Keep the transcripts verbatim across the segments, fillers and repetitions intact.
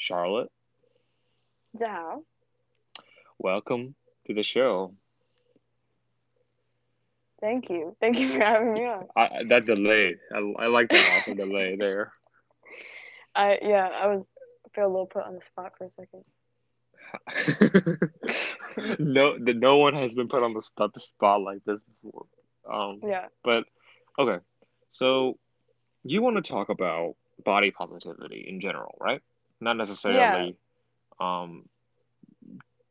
Charlotte Zhao, welcome to the show. Thank you. Thank you for having me on. I, that delay. I, I like that awesome delay there. I Yeah, I was I feel a little put on the spot for a second. no, the, no one has been put on the spot, the spot like this before. Um, yeah. But, okay. So, you want to talk about body positivity in general, right? Not necessarily yeah. um,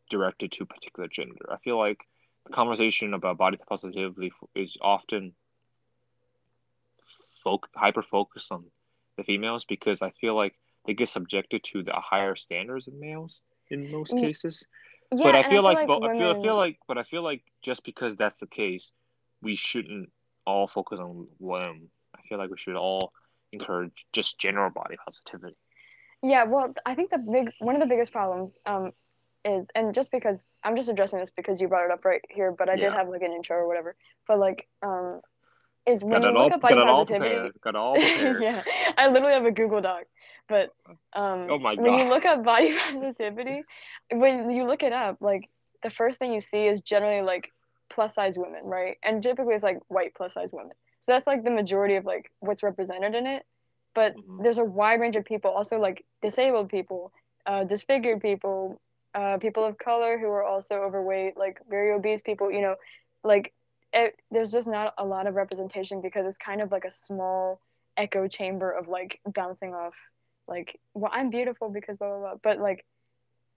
directed to a particular gender. I feel like conversation about body positivity is often folk, hyper-focused on the females because I feel like they get subjected to the higher standards of males in most cases. Yeah, but I feel, I feel like, like but women... I, feel, I feel like, but I feel like just because that's the case, we shouldn't all focus on women. I feel like we should all encourage just general body positivity. Yeah, well, I think the big one of the biggest problems. Um, Is, and just because I'm just addressing this because you brought it up right here, but I yeah. did have like an intro or whatever. But like, um, is when got you look up body positivity, got all prepared. yeah, I literally have a Google Doc. But um, oh my God. When you look up body positivity, when you look it up, like the first thing you see is generally like plus size women, right? And typically it's like white plus size women. So that's like the majority of like what's represented in it. But mm-hmm. there's a wide range of people, also like disabled people, uh, disfigured people. Uh, people of color who are also overweight, like very obese people, you know, like it, there's just not a lot of representation because it's kind of like a small echo chamber of like bouncing off like, well, I'm beautiful because blah, blah, blah. But like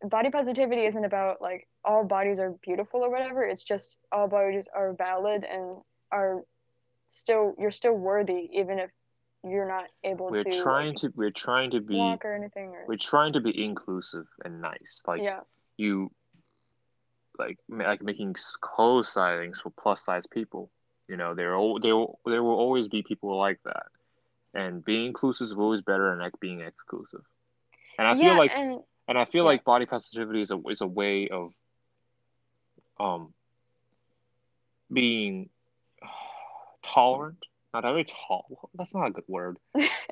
body positivity isn't about like all bodies are beautiful or whatever. It's just all bodies are valid and are still, you're still worthy even if you're not able we're to we're trying like, to we're trying to be walk or anything or... we're trying to be inclusive and nice like yeah. you like like making clothes sizings for plus size people, you know, there there will there will always be people like that, and being inclusive is always better than like being exclusive. And I yeah, feel like and, and I feel yeah. like body positivity is a is a way of um being tolerant. Not very tall. That's not a good word.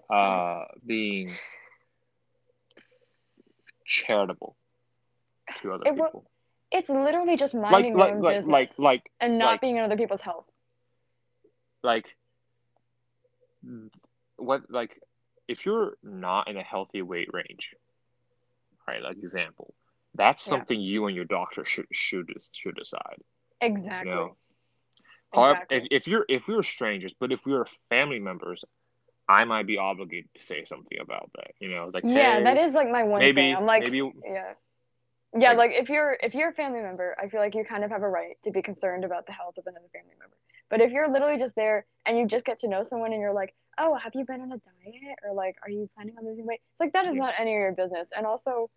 Uh, being charitable to other it, people. It's literally just minding like, your like, own like, business like, like, and not like, being in other people's health. Like, what? Like, if you're not in a healthy weight range, right? Like, example, that's something yeah. you and your doctor should should should decide. Exactly. You know? However, exactly. if, if you're if we're strangers, but if we're family members, I might be obligated to say something about that. You know, it's like yeah, hey, that is like my one maybe, thing. I'm like maybe, yeah, yeah. Like, like if you're if you're a family member, I feel like you kind of have a right to be concerned about the health of another family member. But if you're literally just there and you just get to know someone and you're like, oh, have you been on a diet or like, are you planning on losing weight? It's like that is yeah. not any of your business. And also,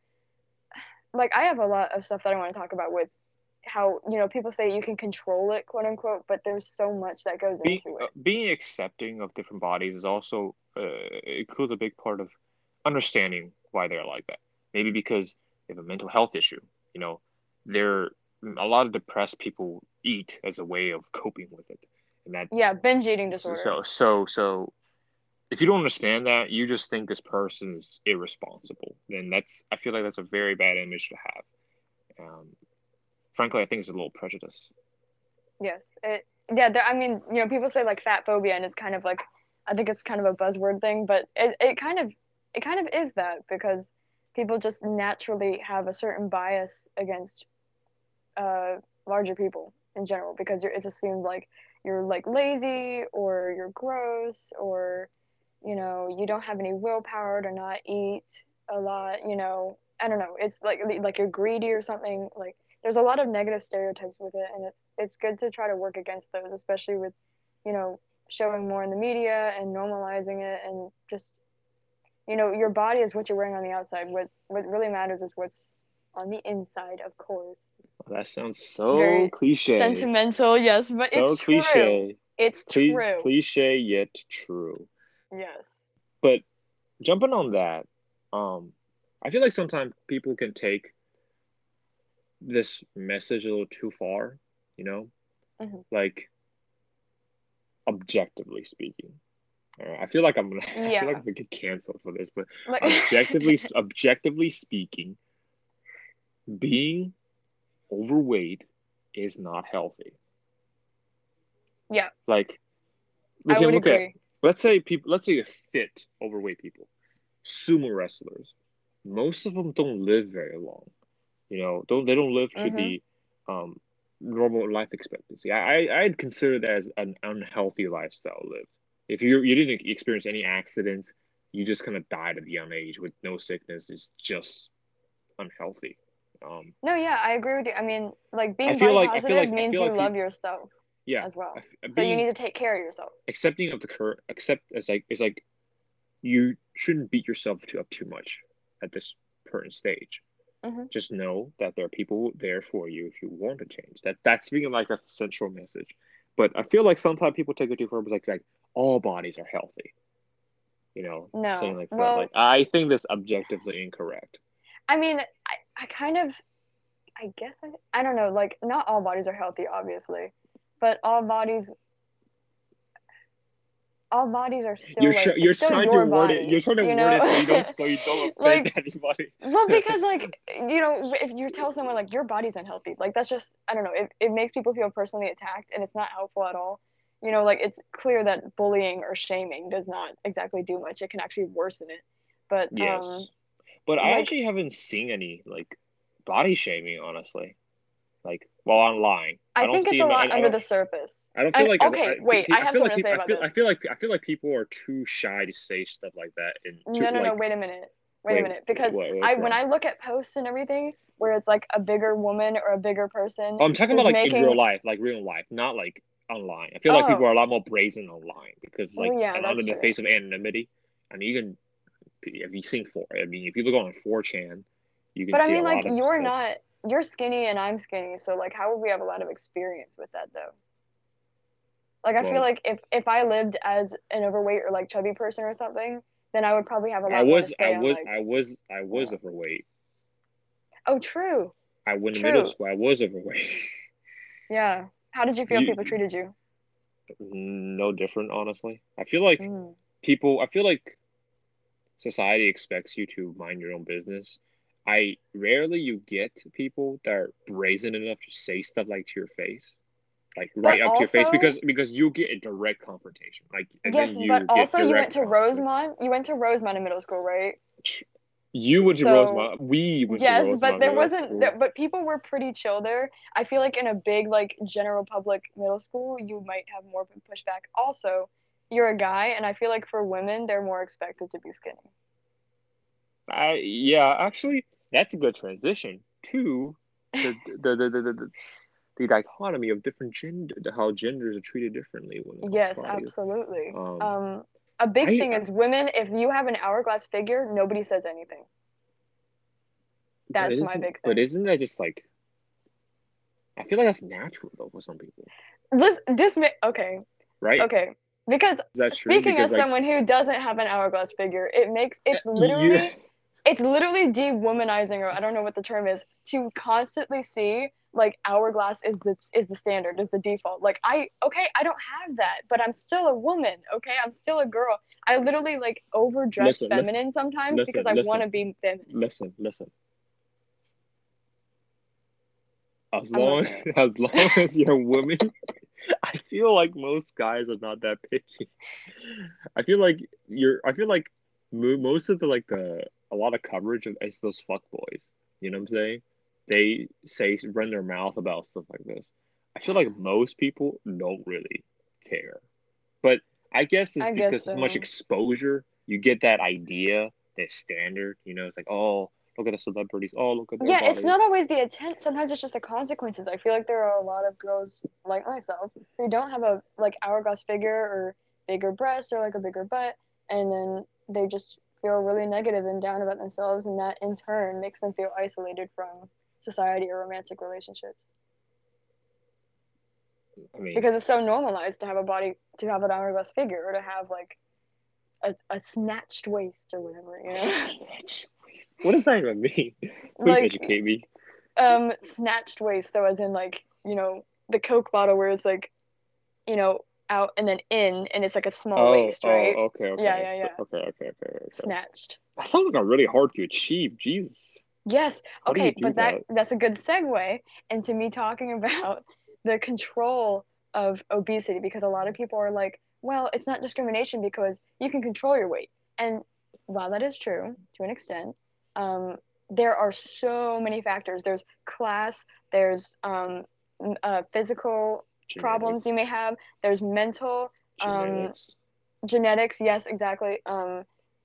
like I have a lot of stuff that I want to talk about with. How, you know, people say you can control it, quote unquote, but there's so much that goes being, into it. Uh, being accepting of different bodies is also uh, includes a big part of understanding why they're like that. Maybe because they have a mental health issue. You know, they're a lot of depressed people eat as a way of coping with it, and that yeah, binge eating disorder. So, so, so, if you don't understand that, you just think this person is irresponsible. Then that's I feel like that's a very bad image to have. Um, Frankly, I think it's a little prejudice. Yes. It, yeah, there, I mean, you know, people say, like, fat phobia, and it's kind of, like, I think it's kind of a buzzword thing, but it, it kind of it kind of is that because people just naturally have a certain bias against uh, larger people in general because you're, it's assumed, like, you're, like, lazy or you're gross or, you know, you don't have any willpower to not eat a lot, you know. I don't know. It's, like, like you're greedy or something, like, there's a lot of negative stereotypes with it, and it's it's good to try to work against those, especially with, you know, showing more in the media and normalizing it, and just, you know, your body is what you're wearing on the outside. What what really matters is what's on the inside, of course. Well, that sounds so very cliche. Sentimental, yes, but so it's cliche. True. It's Cl- true. Cliche yet true. Yes. But jumping on that, um, I feel like sometimes people can take this message a little too far, you know, mm-hmm. like objectively speaking, I feel like I'm gonna. Yeah. I feel like we get canceled for this, but like, objectively, objectively speaking, being overweight is not healthy. Yeah. Like, I would look agree. At, let's say people. Let's say you fit overweight people, sumo wrestlers. Most of them don't live very long. You know, don't they don't live to mm-hmm. the um, normal life expectancy. I, I I'd consider that as an unhealthy lifestyle lived. If you you didn't experience any accidents, you just kind of died at a young age with no sickness. It's just unhealthy. Um, no, yeah, I agree with you. I mean, like being body like, positive like, means you like love people, yourself. Yeah, as well. I, being, so you need to take care of yourself. Accepting of the current, accept it's like it's like you shouldn't beat yourself up too much at this current stage. Mm-hmm. Just know that there are people there for you if you want to change. That that's being like a central message. But I feel like sometimes people take it too far. Like like all bodies are healthy, you know. No, something like that. Well, like I think that's objectively incorrect. I mean, I, I kind of, I guess I, I don't know. Like not all bodies are healthy, obviously, but all bodies, all bodies are still. You're like, sure, you're still trying your to body, word it. You're trying to you know? word it so you don't so you don't offend like, anybody. Well, because like you know, if you tell someone like your body's unhealthy, like that's just I don't know. It it makes people feel personally attacked, and it's not helpful at all. You know, like, it's clear that bullying or shaming does not exactly do much. It can actually worsen it. But, yes. Um, but I like, actually haven't seen any, like, body shaming, honestly. Like, while online. I, I don't think it's a lot I, under I the surface. I don't feel I, like... Okay, I, I, wait, I, I have something like to say about I feel, this. I feel, like, I feel like people are too shy to say stuff like that. And too, no, no, like, no, wait a minute. Wait, wait a minute. Because wait, wait, I wrong? when I look at posts and everything, where it's, like, a bigger woman or a bigger person... Oh, I'm talking about, like, making... in real life. Like, real life. Not, like... online. I feel oh. like people are a lot more brazen online because, like, oh, yeah, and under true. the face of anonymity, I mean, you can, if you seen for, I mean, if you look on four chan, you can but, see. But I mean, a like, lot you're not, you're skinny and I'm skinny, so, like, how would we have a lot of experience with that, though? Like, I well, feel like if, if I lived as an overweight or, like, chubby person or something, then I would probably have a lot I was, more to say I was, on, like, I was, I was yeah. overweight. Oh, true. I went to middle school, I was overweight. Yeah. How did you feel you, people treated you? No different, honestly. I feel like mm. people, I feel like society expects you to mind your own business. I rarely you get people that are brazen enough to say stuff like to your face, like right but up also, to your face, because because you get a direct confrontation. Like and yes, then you but also you went to Rosemont. You went to Rosemont in middle school, right? You went to so, Rosemont. We went yes, to Rosemont. Yes, but there wasn't. There, but people were pretty chill there. I feel like in a big, like, general public middle school, you might have more pushback. Also, you're a guy, and I feel like for women, they're more expected to be skinny. I yeah, actually, that's a good transition to the the the the, the, the, the dichotomy of different gender, how genders are treated differently. When yes, bodies. absolutely. Um. um A big I, thing is women, if you have an hourglass figure, nobody says anything. That's my big thing. But isn't that just like... I feel like that's natural, though, for some people. This... this may, okay. Right? Okay. Because speaking because, as like, someone who doesn't have an hourglass figure, it makes... It's literally... Yeah. It's literally de-womanizing, or I don't know what the term is, to constantly see... like hourglass is the is the standard, is the default. Like I okay, I don't have that, but I'm still a woman. Okay, I'm still a girl. I literally like overdress listen, feminine listen, sometimes listen, because I want to be feminine. Listen, listen. As I'm long as long as you're a woman, I feel like most guys are not that picky. I feel like you're. I feel like most of the like the a lot of coverage of is those fuckboys. You know what I'm saying? They say run their mouth about stuff like this. I feel like most people don't really care, but I guess it's I because guess so. much exposure. You get that idea, that standard. You know, it's like, oh, look at the celebrities. Oh, look at their yeah. bodies. It's not always the intent. Sometimes it's just the consequences. I feel like there are a lot of girls like myself who don't have a like hourglass figure or bigger breasts or like a bigger butt, and then they just feel really negative and down about themselves, and that in turn makes them feel isolated from society or romantic relationships. I mean, because it's so normalized to have a body, to have an hourglass figure, or to have like a, a snatched waist or whatever, you know? Snatched waist. What does that even mean? Please like, educate me. Um, snatched waist. So as in like, you know, the Coke bottle where it's like, you know, out and then in, and it's like a small oh, waist, right? Oh, okay, okay. Yeah, yeah, yeah. So, okay, okay, okay, okay. Snatched. That sounds like a really hard to achieve. Jesus. Yes. How okay, but that? that that's a good segue into me talking about the control of obesity, because a lot of people are like, well, it's not discrimination because you can control your weight. And while that is true to an extent, um, there are so many factors. There's class, there's um, uh, physical genetics. Problems you may have, there's mental, genetics, um, genetics yes, exactly. Um,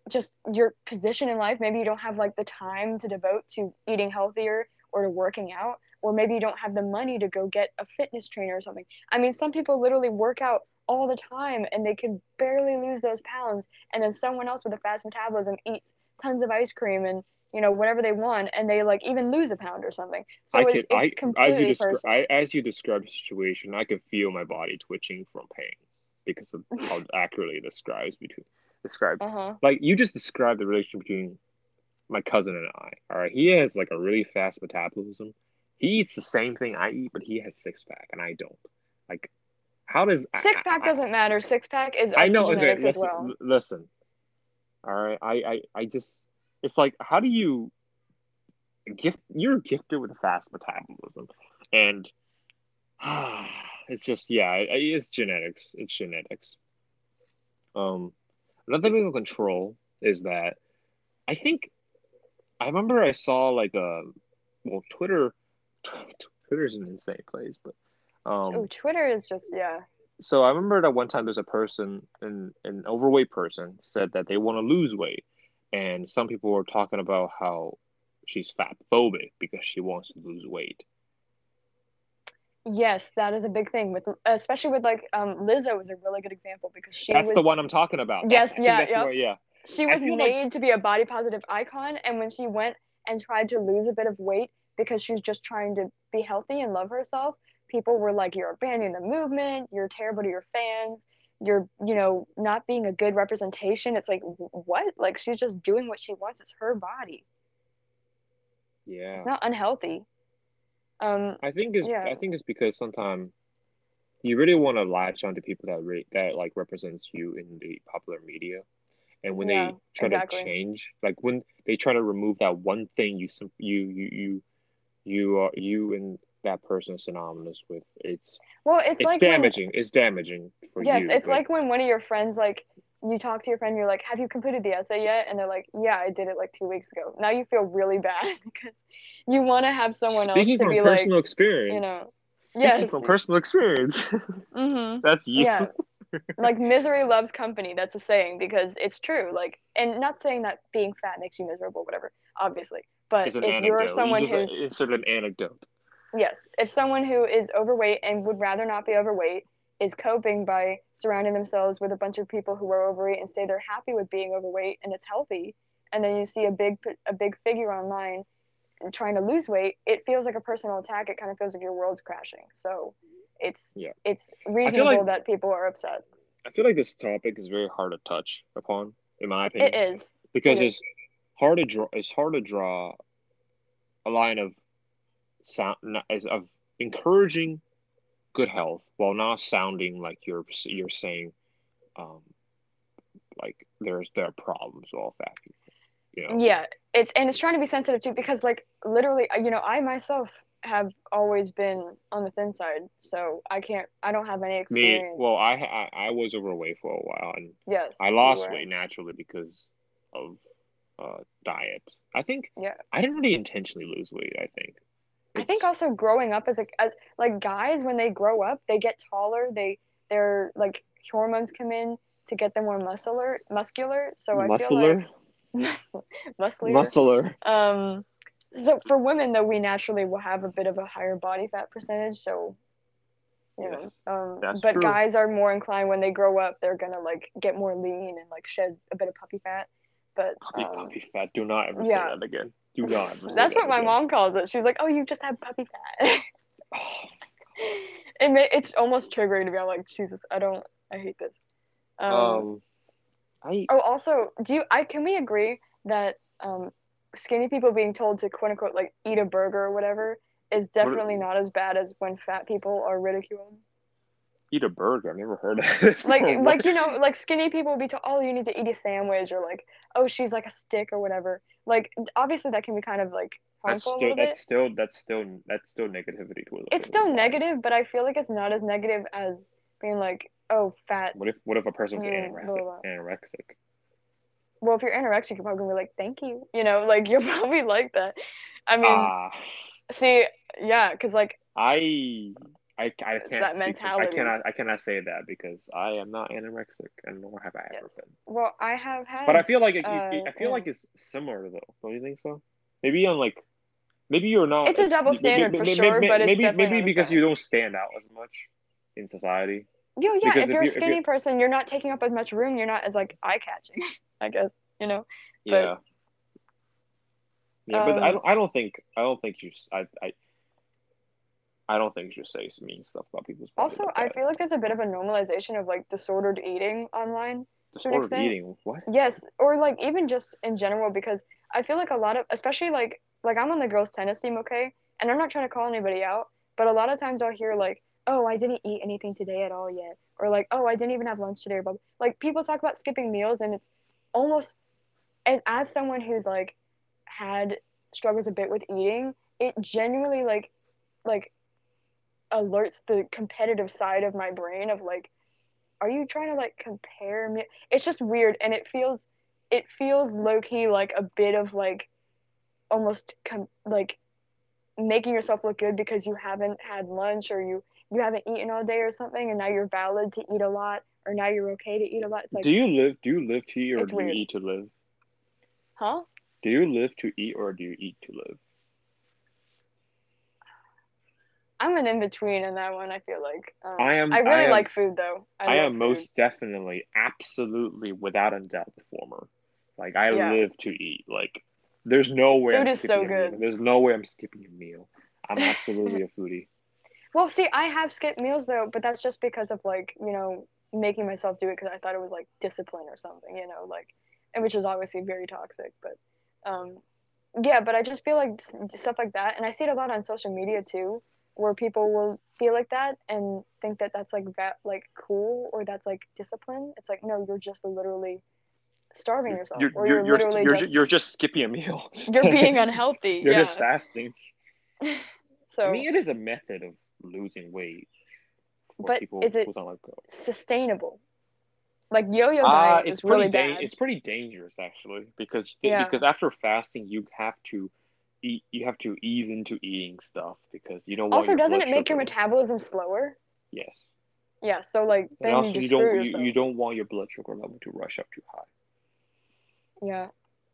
just your position in life. Maybe you don't have like the time to devote to eating healthier or to working out, or maybe you don't have the money to go get a fitness trainer or something. I mean, some people literally work out all the time and they can barely lose those pounds, and then someone else with a fast metabolism eats tons of ice cream and, you know, whatever they want, and they like even lose a pound or something. So I it's, can, it's I, completely as you, descri- I, as you describe the situation, I can feel my body twitching from pain because of how accurately this describes between described uh-huh. Like you just described the relationship between my cousin and I. All right, he has like a really fast metabolism. He eats the same thing I eat, but he has six pack and I don't. Like, how does six pack doesn't matter? Six pack is up I know. To genetics okay, listen, as well. L- listen, all right. I, I, I just it's like, how do you gift? You're gifted with a fast metabolism, and ah, it's just yeah, it, it's genetics. It's genetics. Um, another thing with control is that I think I remember I saw like a well Twitter. Twitter's an insane place, but. Um, oh, Twitter is just, yeah. So I remember that one time there's a person, an, an overweight person, said that they want to lose weight. And some people were talking about how she's fat phobic because she wants to lose weight. Yes, that is a big thing, with especially with like um, Lizzo is a really good example because she That's was, the one I'm talking about. Yes, I, I yeah, yep. where, yeah. She was made like... to be a body positive icon. And when she went and tried to lose a bit of weight because she's just trying to be healthy and love herself, people were like, you're abandoning the movement, you're terrible to your fans, you're, you know, not being a good representation. It's like, what? Like, she's just doing what she wants. It's her body. Yeah. It's not unhealthy. Um, I think it's, yeah. I think it's because sometimes you really want to latch onto people that, re- that like, represents you in the popular media. And when yeah, they try exactly. to change, like, when they try to remove that one thing you, you, you, you, you, are, you and... that person's synonymous with it's well it's, it's like damaging when, it's damaging for yes you, it's but... like when one of your friends, like, you talk to your friend, you're like, have you completed the essay yet? And they're like, yeah, I did it like two weeks ago. Now you feel really bad because you want to have someone speaking else to from be personal like experience you know speaking yes. from personal experience mm-hmm. That's you. Yeah. Like, misery loves company. That's a saying because it's true. Like, and not saying that being fat makes you miserable, whatever, obviously, but it's an if anecdote. You're someone you just, who's insert an anecdote. Yes, if someone who is overweight and would rather not be overweight is coping by surrounding themselves with a bunch of people who are overweight and say they're happy with being overweight and it's healthy, and then you see a big a big figure online trying to lose weight, it feels like a personal attack. It kind of feels like your world's crashing. So it's yeah. it's reasonable like, that people are upset. I feel like this topic is very hard to touch upon, in my opinion. It is. Because it is. It's hard to draw, it's hard to draw a line of sound of encouraging good health while not sounding like you're you're saying um like there's there are problems all factors, you know? Yeah, it's and it's trying to be sensitive too, because like literally, you know, I myself have always been on the thin side, so I can't I don't have any experience. Me, well I, I I was overweight for a while, and yes, I lost weight naturally because of uh diet, I think. Yeah, I didn't really intentionally lose weight, I think. I think also growing up as a as like guys, when they grow up, they get taller. They they're like hormones come in to get them more muscular, muscular. So I muscular. feel like muscular, muscular. Um, so for women though, we naturally will have a bit of a higher body fat percentage. So you yes, know, um, but true. Guys are more inclined when they grow up. They're gonna like get more lean and like shed a bit of puppy fat. But puppy, um, puppy fat. Do not ever yeah. say that again. Do not. That's what my mom calls it. She's like, "Oh, you just had puppy fat." it may, it's almost triggering to me. I'm like, Jesus, I don't. I hate this. Um, um I. Oh, also, do you? I can we agree that um, skinny people being told to quote unquote like eat a burger or whatever is definitely what, not as bad as when fat people are ridiculed. eat a burger. I've never heard of it. Like, like you know, like skinny people will be told, oh, you need to eat a sandwich, or like, oh, she's like a stick or whatever. Like, obviously that can be kind of like harmful. That's still, a little that's, bit. Still that's still that's still negativity towards. It's still negative, but I feel like it's not as negative as being like, oh, fat. What if what if a person's mm, anorexic? Blah, blah. Anorexic. Well, if you're anorexic, you're probably gonna be like, thank you. You know, like you'll probably like that. I mean, uh, see, yeah, because like I. I, I can't that mentality. I cannot I cannot say that because I am not anorexic, and nor have I yes. ever been. Well, I have had, but I feel like it, uh, it, I feel yeah. like it's similar though. Don't you think so? Maybe I'm like, maybe you're not. It's a double standard maybe, for maybe, sure, maybe, but it's maybe definitely maybe because you don't stand out as much in society. Yo, yeah, because if you're if a skinny you're, person, you're not taking up as much room. You're not as like eye catching, I guess. You know. But, yeah. Yeah, um, but I don't. I don't think. I don't think you. I. I I don't think you should say mean stuff about people's. Also, like I feel like there's a bit of a normalization of like disordered eating online. Disordered eating, what? Yes, or like even just in general, because I feel like a lot of, especially like like I'm on the girls' tennis team, okay, and I'm not trying to call anybody out, but a lot of times I'll hear like, oh, I didn't eat anything today at all yet, or like, oh, I didn't even have lunch today, or blah, blah. Like people talk about skipping meals, and it's almost, and as someone who's like had struggles a bit with eating, it genuinely like like. alerts the competitive side of my brain of like, are you trying to like compare me? It's just weird, and it feels it feels low-key like a bit of like almost com- like making yourself look good because you haven't had lunch, or you you haven't eaten all day or something, and now you're valid to eat a lot, or now you're okay to eat a lot. It's like, do you live do you live to eat, or do weird. you eat to live? Huh? Do you live to eat, or do you eat to live? I'm an in-between in that one, I feel like. Um, I am. I really I am, like food, though. I, I am food. Most definitely, absolutely, without a doubt, the former. Like, I yeah. live to eat. Like, there's no way food I'm is skipping so a good. meal. There's no way I'm skipping a meal. I'm absolutely a foodie. Well, see, I have skipped meals, though, but that's just because of, like, you know, making myself do it because I thought it was, like, discipline or something, you know, like, and which is obviously very toxic, but, um, yeah, but I just feel like stuff like that, and I see it a lot on social media, too, where people will feel like that and think that that's like that like cool, or that's like discipline. It's like, no, you're just literally starving yourself, you're, or you're, you're literally you're just, you're just skipping a meal. You're being unhealthy. You're yeah. just fasting. So I mean, it is a method of losing weight. But people, is it like sustainable? Like yo-yo uh, diet it's is really da- bad. It's pretty dangerous actually, because yeah. because after fasting you have to. Eat, you have to ease into eating stuff because you don't want. Also, doesn't it make your metabolism slower? Yes. Yeah. So like, then and also you, you don't you, you don't want your blood sugar level to rush up too high. Yeah.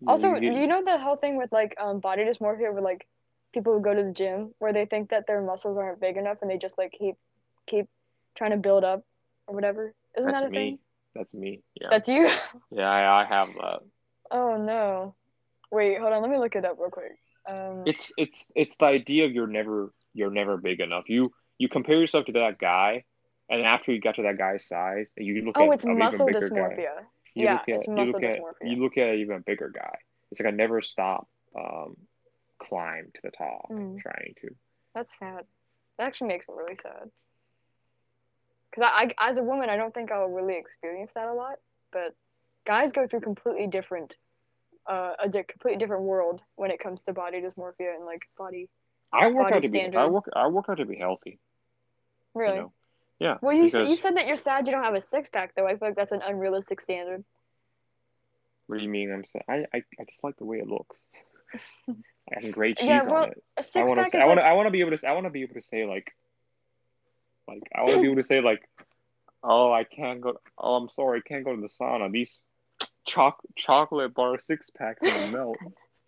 Also, you, you know the whole thing with like um, body dysmorphia, with like people who go to the gym where they think that their muscles aren't big enough and they just like keep keep trying to build up or whatever. Isn't that's that a me. thing? That's me. Yeah. That's you. Yeah, I, I have that. Oh no! Wait, hold on. Let me look it up real quick. Um, it's it's it's the idea of you're never you're never big enough. You you compare yourself to that guy, and after you got to that guy's size, you look oh, at oh, it's muscle dysmorphia. Guy. You yeah, look at, it's muscle you look dysmorphia. At, you look at an even bigger guy. It's like I never stop um, climb to the top, mm. trying to. That's sad. That actually makes me really sad. Because I, I as a woman, I don't think I'll really experience that a lot. But guys go through completely different. Uh, a di- completely different world when it comes to body dysmorphia and like body. I work body out to standards. be. I work. I work out to be healthy. Really? You know? Yeah. Well, you because... you said that you're sad you don't have a six pack though. I feel like that's an unrealistic standard. What do you mean? I'm sad. I, I, I just like the way it looks. I have great cheese yeah, well, on it. A six I want to. I want to. Like... I want to be able to. I want to be able to say like. Like I want to be able to say like, oh I can't go. Oh I'm sorry I can't go to the sauna. These. Choc- chocolate bar six pack and melt,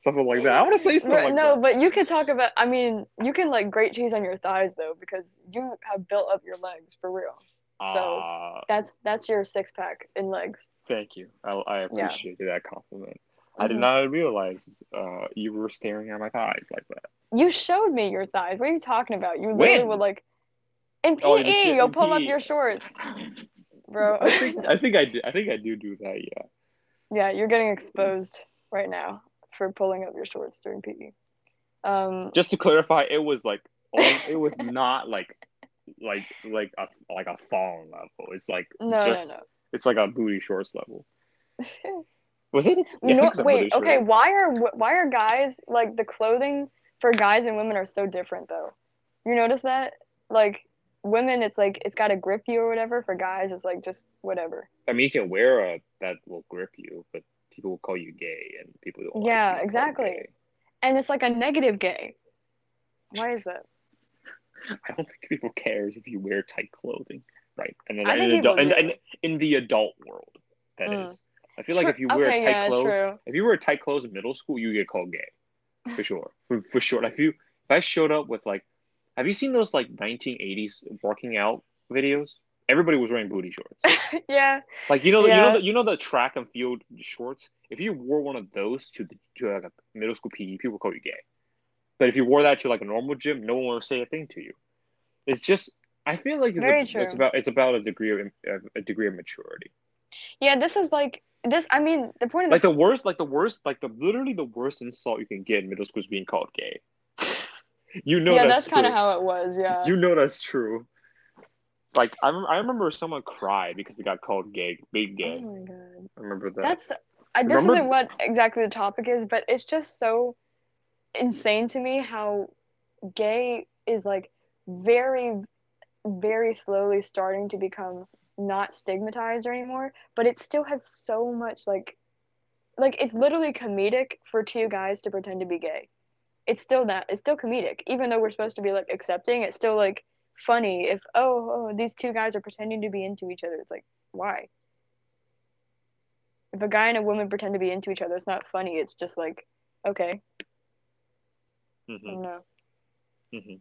something like that. I want to say something. But, like no, that. But you can talk about. I mean, you can like grate cheese on your thighs though, because you have built up your legs for real. So uh, that's that's your six pack in legs. Thank you. I, I appreciate yeah. that compliment. Mm-hmm. I did not realize uh, you were staring at my thighs like that. You showed me your thighs. What are you talking about? You literally when? would like in P E. Oh, you, you'll in pull P E. up your shorts, bro. I think I think I do. I think I do do that. Yeah. Yeah, you're getting exposed right now for pulling up your shorts during P E. Um, Just to clarify, it was like, it was not like like like a like a thong level. It's like no, just no, no. It's like a booty shorts level. Was it? Yeah, no, wait. Okay. Short. Why are why are guys like the clothing for guys and women are so different though? You notice that? Like women, it's like it's got to grip you or whatever. For guys, it's like just whatever. I mean, you can wear a that will grip you, but people will call you gay, and people don't. Yeah, exactly. And it's like a negative gay. Why is that? I don't think people cares if you wear tight clothing, right? And then in, adult, and, and in the adult world, that mm. is. I feel true. Like if you wear okay, tight yeah, clothes, true. if you wear tight clothes in middle school, you get called gay, for sure. For, for sure. Like if you, if I showed up with like, have you seen those like nineteen eighties working out videos? Everybody was wearing booty shorts. yeah. Like you know, yeah. you know, the, you know the track and field shorts. If you wore one of those to the, to like a middle school P E, people would call you gay. But if you wore that to like a normal gym, no one would say a thing to you. It's just, I feel like it's, a, it's about it's about a degree of a degree of maturity. Yeah, this is like this. I mean, the point of like this... the worst, like the worst, like the literally the worst insult you can get in middle school is being called gay. You know, yeah, that's, that's kind of how it was. Yeah, you know that's true. Like I, I remember someone cried because they got called gay, big gay. Oh my god, I remember that. That's I, this remember... isn't what exactly the topic is, but it's just so insane to me how gay is like very, very slowly starting to become not stigmatized anymore, but it still has so much like, like it's literally comedic for two guys to pretend to be gay. It's still that. It's still comedic, even though we're supposed to be like accepting. It's still like funny if oh, oh these two guys are pretending to be into each other. It's like why? If a guy and a woman pretend to be into each other, it's not funny. It's just like okay. Mm-hmm. No. Mm-hmm.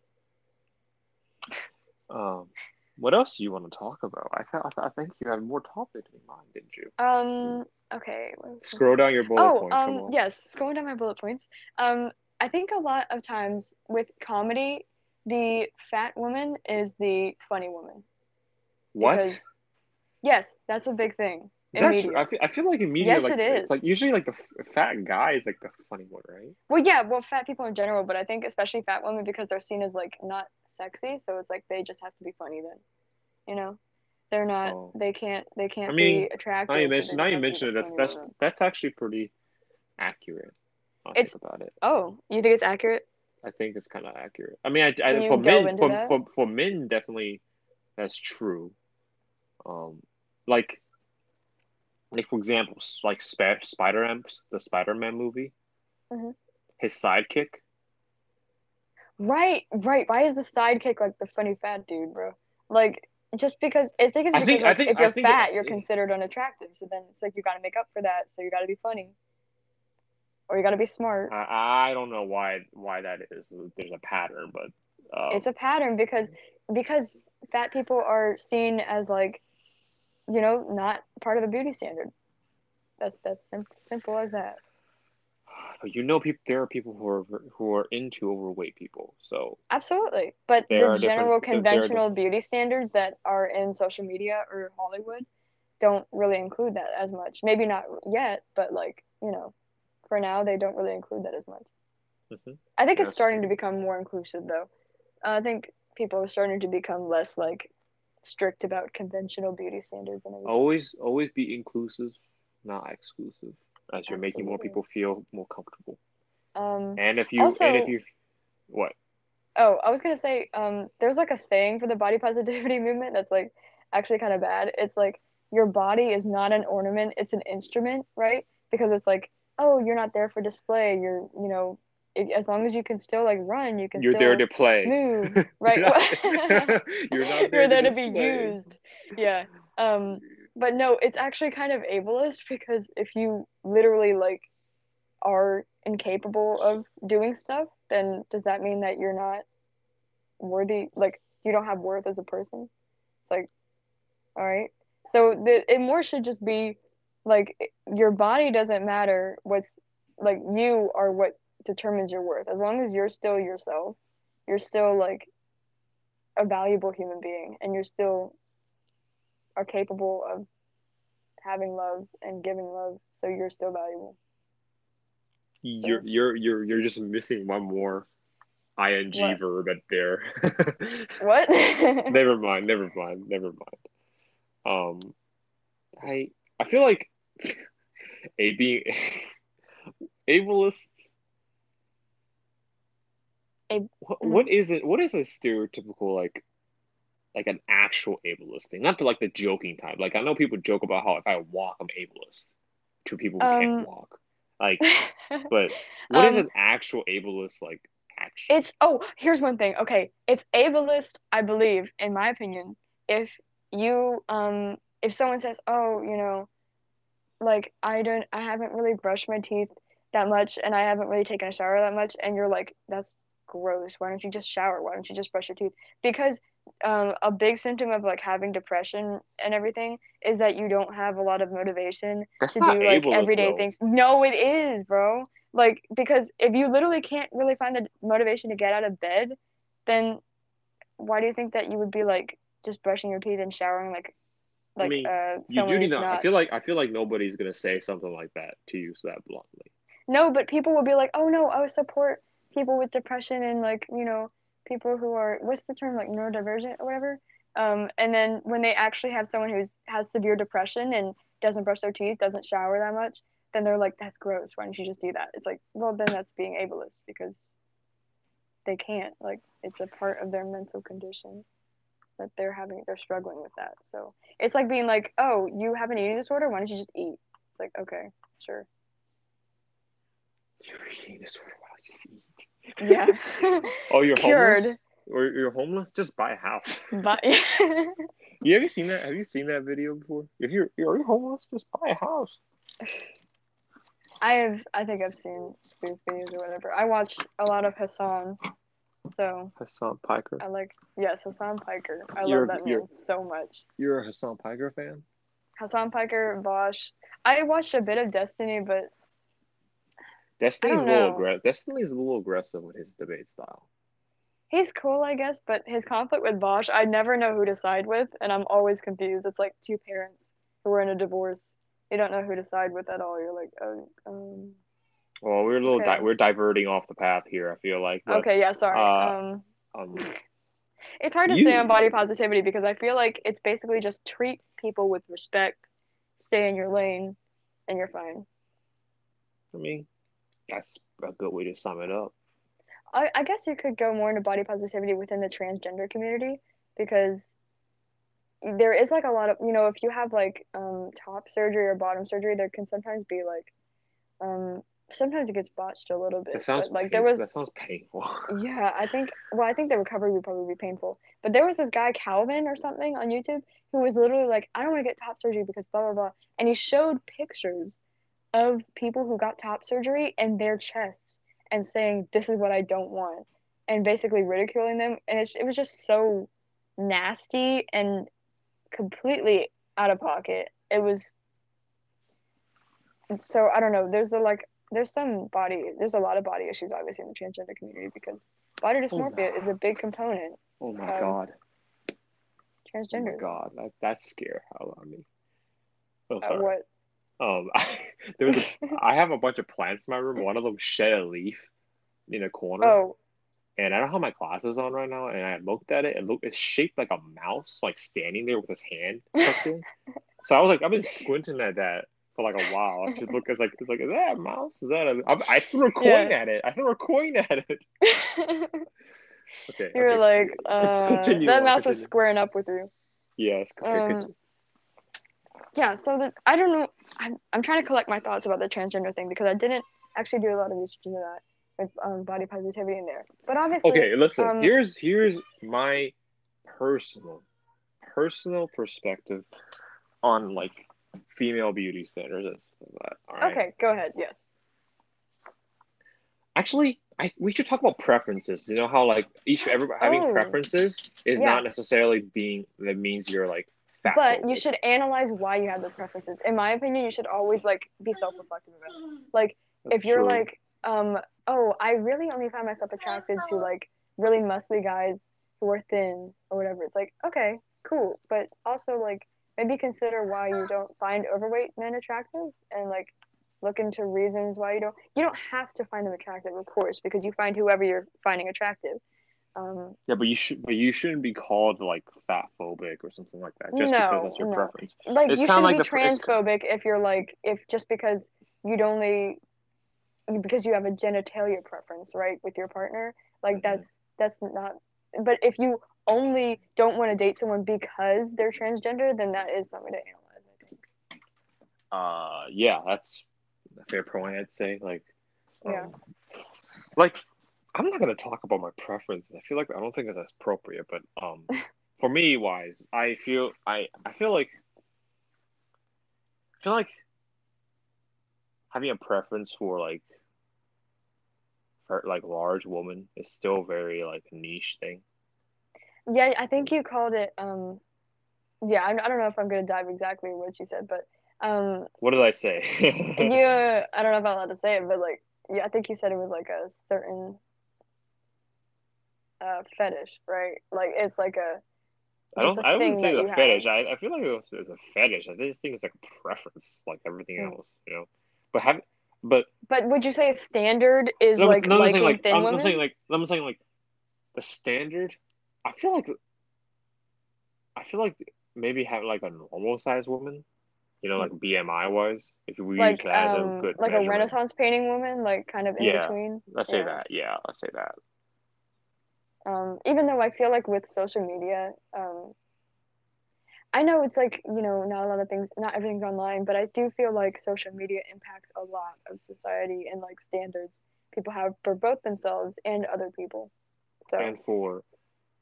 um. What else do you want to talk about? I th- I, th- I think you had more topics in mind, didn't you? Um. Okay. Scroll down your bullet oh, points. Oh. Um. Yes. Scrolling down my bullet points. Um. I think a lot of times with comedy, the fat woman is the funny woman. What? Because, yes, that's a big thing. Is that true? I feel, I feel like in media, yes, like, it is. It's like usually like the f- fat guy is like the funny one, right? Well, yeah. Well, fat people in general, but I think especially fat women because they're seen as like not sexy, so it's like they just have to be funny then, you know, they're not oh. they can't they can't I mean, be attractive. Now you mention, now you mention it, that's that's, that's actually pretty accurate. I think about it. Oh, you think it's accurate? I think it's kind of accurate. I mean, I, I for men for, for for men definitely that's true. Um, like like for example, like Sp- Spider-Man, the Spider-Man movie, mm-hmm. his sidekick. Right, right. Why is the sidekick like the funny fat dude, bro? Like, just because I think it's because I think, like, I think, if you're think fat, it, you're considered unattractive. So then it's like you got to make up for that. So you got to be funny, or you got to be smart. I, I don't know why why that is. There's a pattern, but um... it's a pattern because because fat people are seen as like, you know, not part of the beauty standard. That's that's sim- simple as that. But you know, people. There are people who are who are into overweight people. So absolutely, but the general conventional beauty standards that are in social media or Hollywood don't really include that as much. Maybe not yet, but like you know, for now they don't really include that as much. Mm-hmm. I think yes. it's starting to become more inclusive, though. Uh, I think people are starting to become less like strict about conventional beauty standards and everything. Always, always be inclusive, not exclusive. As you're Absolutely. making more people feel more comfortable. Um, and if you, also, and if you, what? Oh, I was gonna say, um, there's like a saying for the body positivity movement that's like actually kind of bad. It's like your body is not an ornament; it's an instrument, right? Because it's like, oh, you're not there for display. You're, you know, it, as long as you can still like run, you can. You're still there to play. Move, right? you're, not, you're not. There you're there to, to be used. Yeah. Um. But no, it's actually kind of ableist because if you literally like are incapable of doing stuff, then does that mean that you're not worthy? Like you don't have worth as a person? It's like, all right. So the, it more should just be like your body doesn't matter. What's like you are what determines your worth. As long as you're still yourself, you're still like a valuable human being and you're still are capable of having love and giving love, so you're still valuable. You're so. you're you're you're just missing one more ing what? verb at there. What? Never mind. Never mind. Never mind. Um, I I feel like a being ableist. A, what, what is it? What is a stereotypical like, like an actual ableist thing? Not the, like the joking type. Like I know people joke about how if I walk, I'm ableist to people who um, can't walk. Like, but what um, is an actual ableist like? Action. It's oh here's one thing okay it's ableist, I believe, in my opinion, if you um if someone says, oh, you know, like I don't I haven't really brushed my teeth that much and I haven't really taken a shower that much, and you're like, that's gross, why don't you just shower, why don't you just brush your teeth? Because um a big symptom of like having depression and everything is that you don't have a lot of motivation that's to do like everyday though. things. No, it is, bro. Like, because if you literally can't really find the motivation to get out of bed, then why do you think that you would be like just brushing your teeth and showering like, like I mean, uh, you do need not, not? I feel like I feel like nobody's gonna say something like that to you so that bluntly. No, but people will be like, oh no, I would support people with depression and like, you know, people who are, what's the term, like neurodivergent or whatever. Um, and then when they actually have someone who's has severe depression and doesn't brush their teeth, doesn't shower that much, then they're like, that's gross, why don't you just do that? It's like, well, then that's being ableist because they can't. Like, it's a part of their mental condition that they're having, they're struggling with that. So it's like being like, oh, you have an eating disorder, why don't you just eat? It's like, okay, sure. You have an eating disorder, why don't you just eat? Yeah. Oh, you're Cured. homeless? Or you're homeless? Just buy a house. Buy. you, have you seen that? Have you seen that video before? If you're, you're homeless, just buy a house. I have, I think I've seen spoof videos or whatever. I watch a lot of Hasan, so. Hasan Piker. I like, yes, Hasan Piker. I you're, love that man so much. You're a Hasan Piker fan? Hasan Piker, Bosch. I watched a bit of Destiny, but Destiny's a little aggressive. Destiny's a little aggressive with his debate style. He's cool, I guess, but his conflict with Bosch, I never know who to side with, and I'm always confused. It's like two parents who are in a divorce. You don't know who to side with at all. You're like, oh, um. Well, we're a little okay. di- we're diverting off the path here, I feel like. But, okay, yeah, sorry. Uh, um, um, it's hard to you... stay on body positivity because I feel like it's basically just treat people with respect, stay in your lane, and you're fine. I mean, that's a good way to sum it up. I, I guess you could go more into body positivity within the transgender community because there is like a lot of, you know, if you have like um top surgery or bottom surgery, there can sometimes be like um sometimes it gets botched a little bit. That sounds like painful. There was that sounds painful. Yeah, I think well I think the recovery would probably be painful. But there was this guy Calvin or something on YouTube who was literally like, I don't want to get top surgery because blah blah blah, and he showed pictures of people who got top surgery and their chests and saying, this is what I don't want, and basically ridiculing them, and it's, it was just so nasty and completely out of pocket. It was so I don't know. There's a like there's some body there's a lot of body issues obviously in the transgender community because body dysmorphia oh, no. is a big component. Oh my god. Transgender. Oh my god, that that's scary. How about me? Oh, uh, what? Um, I, there was a, I have a bunch of plants in my room. One of them shed a leaf in a corner. Oh. And I don't have my glasses on right now, and I looked at it, and look, it's shaped like a mouse, like standing there with his hand tucked in. So I was like, I've been squinting at that for like a while. I should look. It's like, it's like, is that a mouse? Is that a? I, I threw a coin yeah. at it. I threw a coin at it. Okay. You were okay. like, uh, continue that on. mouse continue. was squaring up with you. Yeah. Um, yeah. So the, I don't know. I'm I'm trying to collect my thoughts about the transgender thing because I didn't actually do a lot of research into that. With um, body positivity in there, but obviously, okay. Listen, um, here's here's my personal personal perspective on like female beauty standards. All right. Okay, go ahead. Yes. Actually, I we should talk about preferences. You know how like each everybody having oh, preferences is yeah. not necessarily being that means you're like fat. But you like. should analyze why you have those preferences. In my opinion, you should always like be self-reflective about it. Like That's if you're true. like um. oh, I really only find myself attracted to, like, really muscly guys who are thin or whatever. It's like, okay, cool. But also, like, maybe consider why you don't find overweight men attractive and, like, Look into reasons why you don't you don't have to find them attractive, of course, because you find whoever you're finding attractive. Um, yeah, but you should but you shouldn't be called like fat phobic or something like that just no, because that's your no. preference. Like it's you shouldn't like be the, transphobic if you're like if just because you'd only because you have a genitalia preference, right, with your partner. Like mm-hmm. that's that's not. But if you only don't want to date someone because they're transgender, then that is something to analyze, I think. Uh, yeah, that's a fair point. I'd say like, um, yeah, like. I'm not gonna talk about my preferences. I feel like I don't think that's appropriate, but um, for me, wise, I feel I, I feel like I feel like having a preference for like for like large woman is still very like a niche thing. Yeah, I think you called it. Um, yeah, I, I don't know if I'm gonna dive exactly what you said, but um, what did I say? Yeah, I don't know if I'm allowed to say it, but like, yeah, I think you said it was like a certain. Uh, fetish, right? Like it's like a. I don't. A I wouldn't say it's a fetish. I, I feel like it's, it's a fetish. I just think it's like a preference, like everything mm. else, you know. But have, but. But would you say a standard is no, like no, liking saying, like, thin I'm, women? I'm saying like I'm saying like, the standard. I feel like. I feel like maybe have like a normal size woman, you know, like B M I wise. If we like, use that um, as a good like measurement. A Renaissance painting woman, like kind of in yeah, between. Let's yeah. say that. Yeah, let's say that. Um, even though I feel like with social media, um, I know it's like, you know, not a lot of things, not everything's online, but I do feel like social media impacts a lot of society and like standards people have for both themselves and other people. So. And for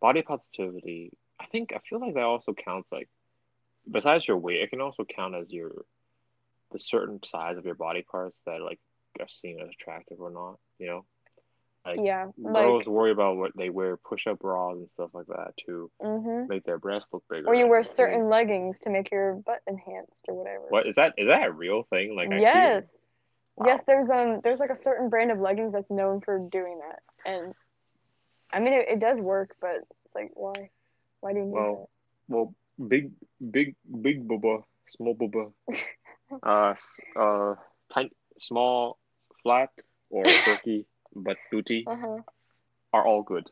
body positivity, I think, I feel like that also counts like, besides your weight, it can also count as your, the certain size of your body parts that like are seen as attractive or not, you know? Like, yeah, like, girls worry about what they wear, push-up bras and stuff like that to mm-hmm. make their breasts look bigger. Or you wear certain like, leggings to make your butt enhanced or whatever. What is that? Is that a real thing? Like, yes, I wow. yes. There's um, there's like a certain brand of leggings that's known for doing that, and I mean it, it does work, but it's like why, why do you need well, that? Well, big, big, big booba, small booba, uh, uh, tiny, small, flat, or turkey. But booty uh-huh. are all good,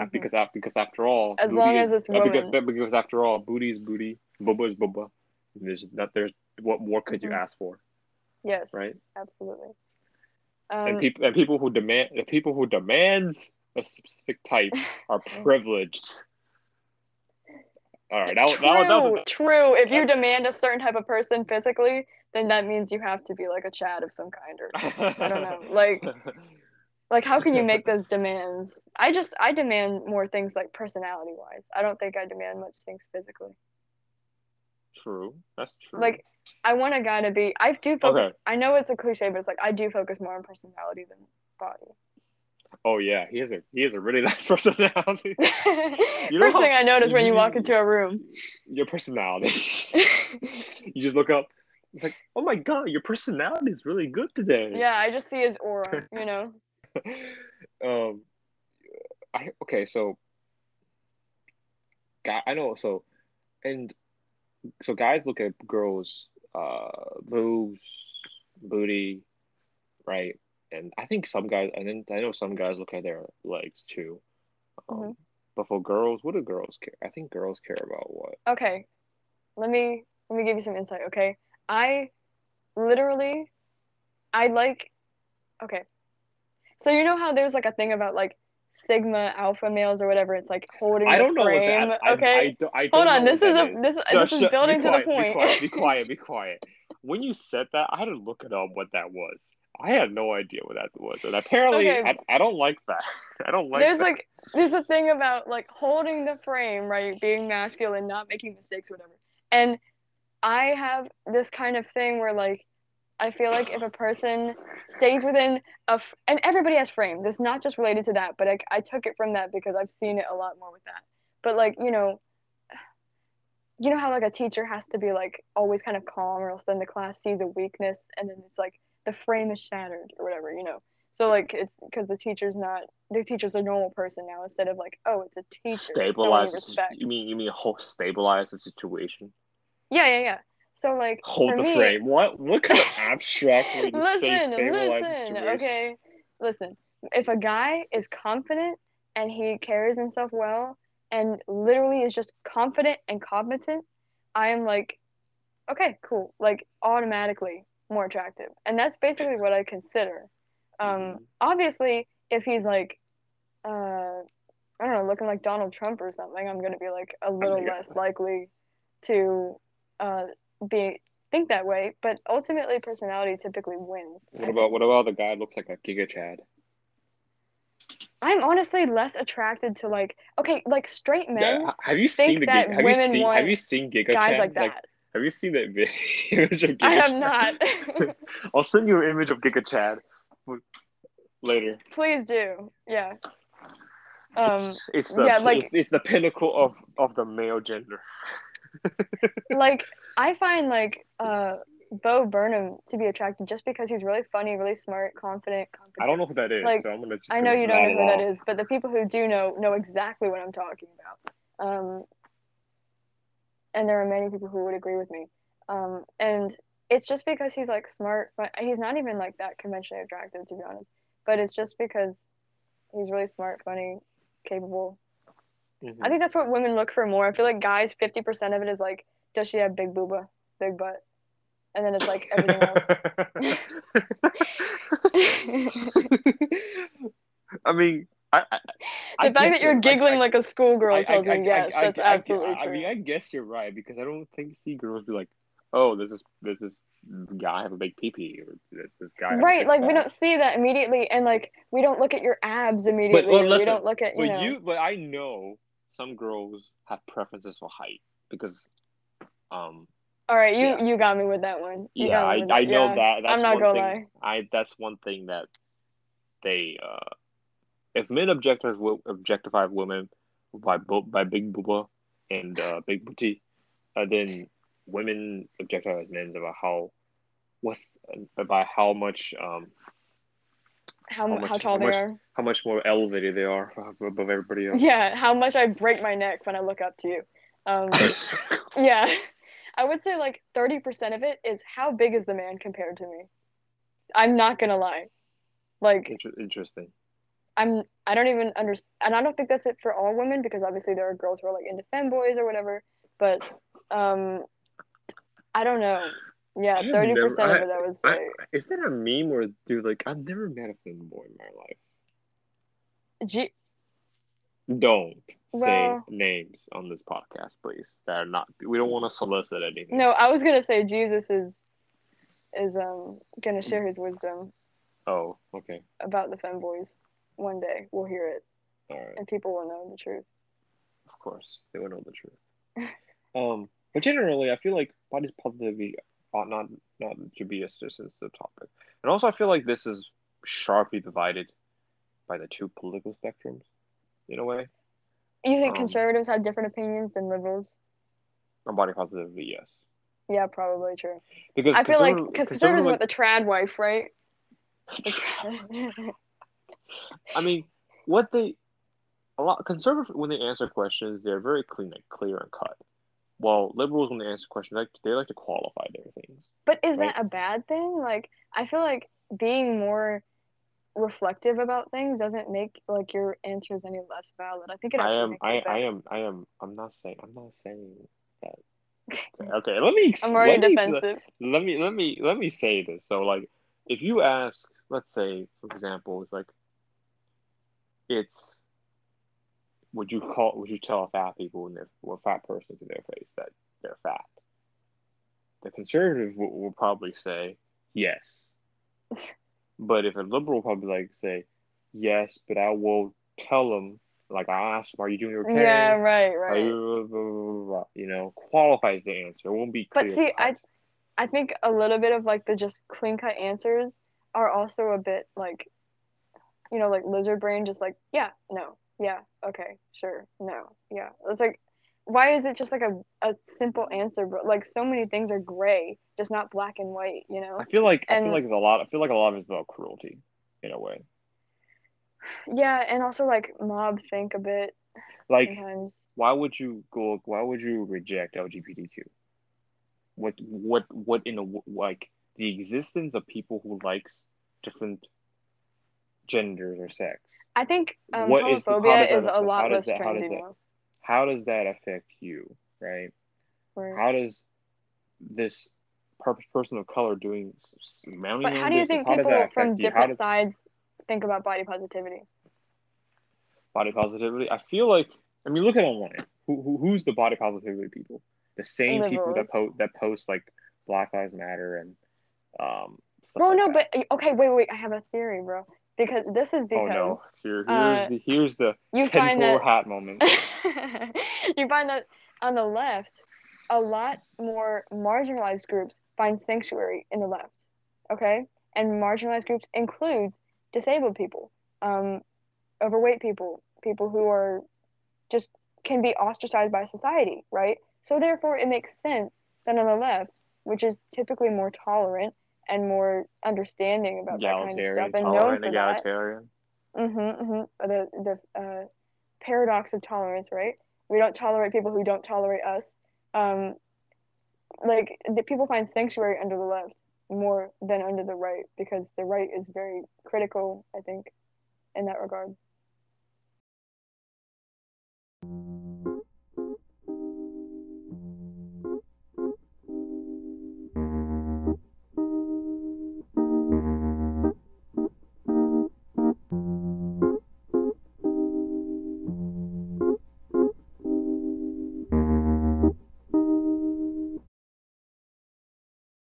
mm-hmm. because because after all, as long as it's is, woman. Because, because after all, booty is booty, bubba is bubba. There's that. There's what more could mm-hmm. you ask for? Yes, right, absolutely. Um, and people and people who demand the people who demands a specific type are privileged. All right, that was, true. That was, that was, that was, true. If you demand a certain type of person physically, then that means you have to be like a Chad of some kind, or I don't know, like, like how can you make those demands? I just I demand more things like personality wise. I don't think I demand much things physically. True, that's true. Like, I want a guy to be. I do focus. Okay. I know it's a cliche, but it's like I do focus more on personality than body. Oh yeah, he has a he has a really nice personality. You know, first thing I notice when you walk into a room, your personality. You just look up. It's like, oh my god, your personality is really good today. Yeah, I just see his aura, you know. um, I okay, so, guy, I know, so, and, so guys look at girls, uh, boobs, booty, right, and I think some guys, and then I know some guys look at their legs too, um, mm-hmm. but for girls, what do girls care? I think girls care about what? Okay, let me let me give you some insight, okay. I literally, I like, okay. So you know how there's like a thing about like sigma alpha males or whatever. It's like holding I don't the know frame. What that, okay, I, I don't, I don't hold on. Know this is a is. this no, this is building be quiet, to the point. Be quiet. Be quiet. Be quiet. When you said that, I had to look it up what that was. I had no idea what that was, and apparently, okay. I, I don't like that. I don't like. There's that. like there's a thing about like holding the frame, right? Being masculine, not making mistakes, whatever, and. I have this kind of thing where, like, I feel like if a person stays within a... F- and everybody has frames. It's not just related to that, but I, I took it from that because I've seen it a lot more with that. But, like, you know... You know how, like, a teacher has to be, like, always kind of calm or else then the class sees a weakness and then it's, like, the frame is shattered or whatever, you know? So, like, it's because the teacher's not... The teacher's a normal person now instead of, like, oh, it's a teacher. Stabilize. So you mean, you mean whole stabilize the situation? Yeah, yeah, yeah. So, like, hold the me, frame. What what kind of abstract way to listen, stay stabilized listen, situation? Okay, listen. If a guy is confident and he carries himself well and literally is just confident and competent, I am like, okay, cool. Like, automatically more attractive. And that's basically what I consider. Um, mm-hmm. Obviously, if he's like, uh, I don't know, looking like Donald Trump or something, I'm going to be like a little yeah. less likely to uh, be think that way. But ultimately, personality typically wins. What about what about the guy looks like a Giga Chad? I'm honestly less attracted to like okay, like straight men. Yeah, have you seen the that have, women you seen, want have you seen Giga guys Chad? Like that? Like, have you seen that video image of Giga Chad? I have not. I'll send you an image of Giga Chad later. Please do. Yeah. Um. It's, it's the yeah, like, it's, it's the pinnacle of, of the male gender. Like I find like uh Bo Burnham to be attracted just because he's really funny, really smart, confident, competent. I don't know who that is, like, so I'm gonna just I know you don't know who that is, but the people who do know know exactly what I'm talking about. Um, and there are many people who would agree with me. Um, and it's just because he's like smart, but he's not even like that conventionally attractive, to be honest. But it's just because he's really smart, funny, capable. Mm-hmm. I think that's what women look for more. I feel like guys, fifty percent of it is like, does she have big booba, big butt? And then it's like everything else. I mean, I, I, I the fact that you're giggling I, I, like a schoolgirl tells me yes, I, that's I, I, absolutely I, true. I mean, I guess you're right because I don't think see girls be like, oh, this is this is guy have a big pee-pee or this this guy. Right, like we don't see that immediately, and like we don't look at your abs immediately. But, well, listen, we don't look at you. But know. you, but I know some girls have preferences for height because, um. All right, you, yeah. you got me with that one. You yeah, I, that. I know yeah. that. That's I'm not going to lie. I, that's one thing that they... Uh, if men objectify, objectify women by by big booba and uh, big booty, uh, then women objectify men about how... What's... About how much... Um, how, how, much, how tall how they much, are. How much more elevated they are above everybody else. Yeah, how much I break my neck when I look up to you. Um, yeah. I would say like thirty percent of it is how big is the man compared to me. I'm not going to lie. Like Inter- interesting. I'm I don't even understand and I don't think that's it for all women because obviously there are girls who are like into femboys or whatever, but um I don't know. Yeah, thirty percent never, I, of it I would say. I, is that a meme or dude like I've never met a femboy in my life. G- Don't well, say names on this podcast, please. That are not. We don't want to solicit anything. No, I was gonna say Jesus is is um gonna share his wisdom. Oh, okay. About the femboys, one day we'll hear it, all right, and people will know the truth. Of course, they will know the truth. um, but generally, I feel like body positivity ought not not to be a sensitive topic, and also I feel like this is sharply divided by the two political spectrums. In a way. You think um, conservatives have different opinions than liberals? On body positivity, yes. Yeah, probably true. Because I feel like, because conservatives want the trad wife, right? I mean, what they, a lot, conservatives, when they answer questions, they're very clean, like, clear and cut. While liberals, when they answer questions, like, they like to qualify their things. But is right? that a bad thing? Like, I feel like being more reflective about things doesn't make like your answers any less valid. I think it I am makes I, it I am I am I'm not saying I'm not saying that okay, okay let me I'm already let defensive. Me, let me let me let me say this. So like if you ask let's say for example it's like it's would you call would you tell fat people and a fat person to their face that they're fat? The conservatives will, will probably say yes. But if a liberal will probably like say, yes, but I will tell them, like I asked, are you doing okay? Yeah, right, right. You, blah, blah, blah, blah, you know, qualifies the answer. It won't be clear. But see, I, I think a little bit of like the just clean cut answers are also a bit like, you know, like lizard brain, just like, yeah, no, yeah, okay, sure, no, yeah. It's like, why is it just like a, a simple answer? But like so many things are gray, just not black and white. You know. I feel like and, I feel like it's a lot. I feel like a lot of it's about cruelty, in a way. Yeah, and also like mob think a bit. Like, sometimes. why would you go? Why would you reject L G B T Q? what what what in a like the existence of people who likes different genders or sex. I think um, what homophobia is, is a lot less that, trendy now. How does that affect you, right? Or, how does this person of color doing mounting? But how do you think people from different sides think about body positivity? Body positivity. I feel like I mean, look at online. Who, who who's the body positivity people? The same people that post that post like Black Lives Matter and um. Well, no, but okay, wait, wait. I have a theory, bro. Because this is because. Oh no! Here, here's uh, the here's the tinfoil hat moment. You find that on the left, a lot more marginalized groups find sanctuary in the left, okay? And marginalized groups includes disabled people, um, overweight people, people who are just can be ostracized by society, right? So therefore, it makes sense that on the left, which is typically more tolerant and more understanding about that kind of stuff and known for egalitarian. That. Mm-hmm, mm-hmm. The the uh, paradox of tolerance, right? We don't tolerate people who don't tolerate us. Um, like the people find sanctuary under the left more than under the right because the right is very critical, I think, in that regard.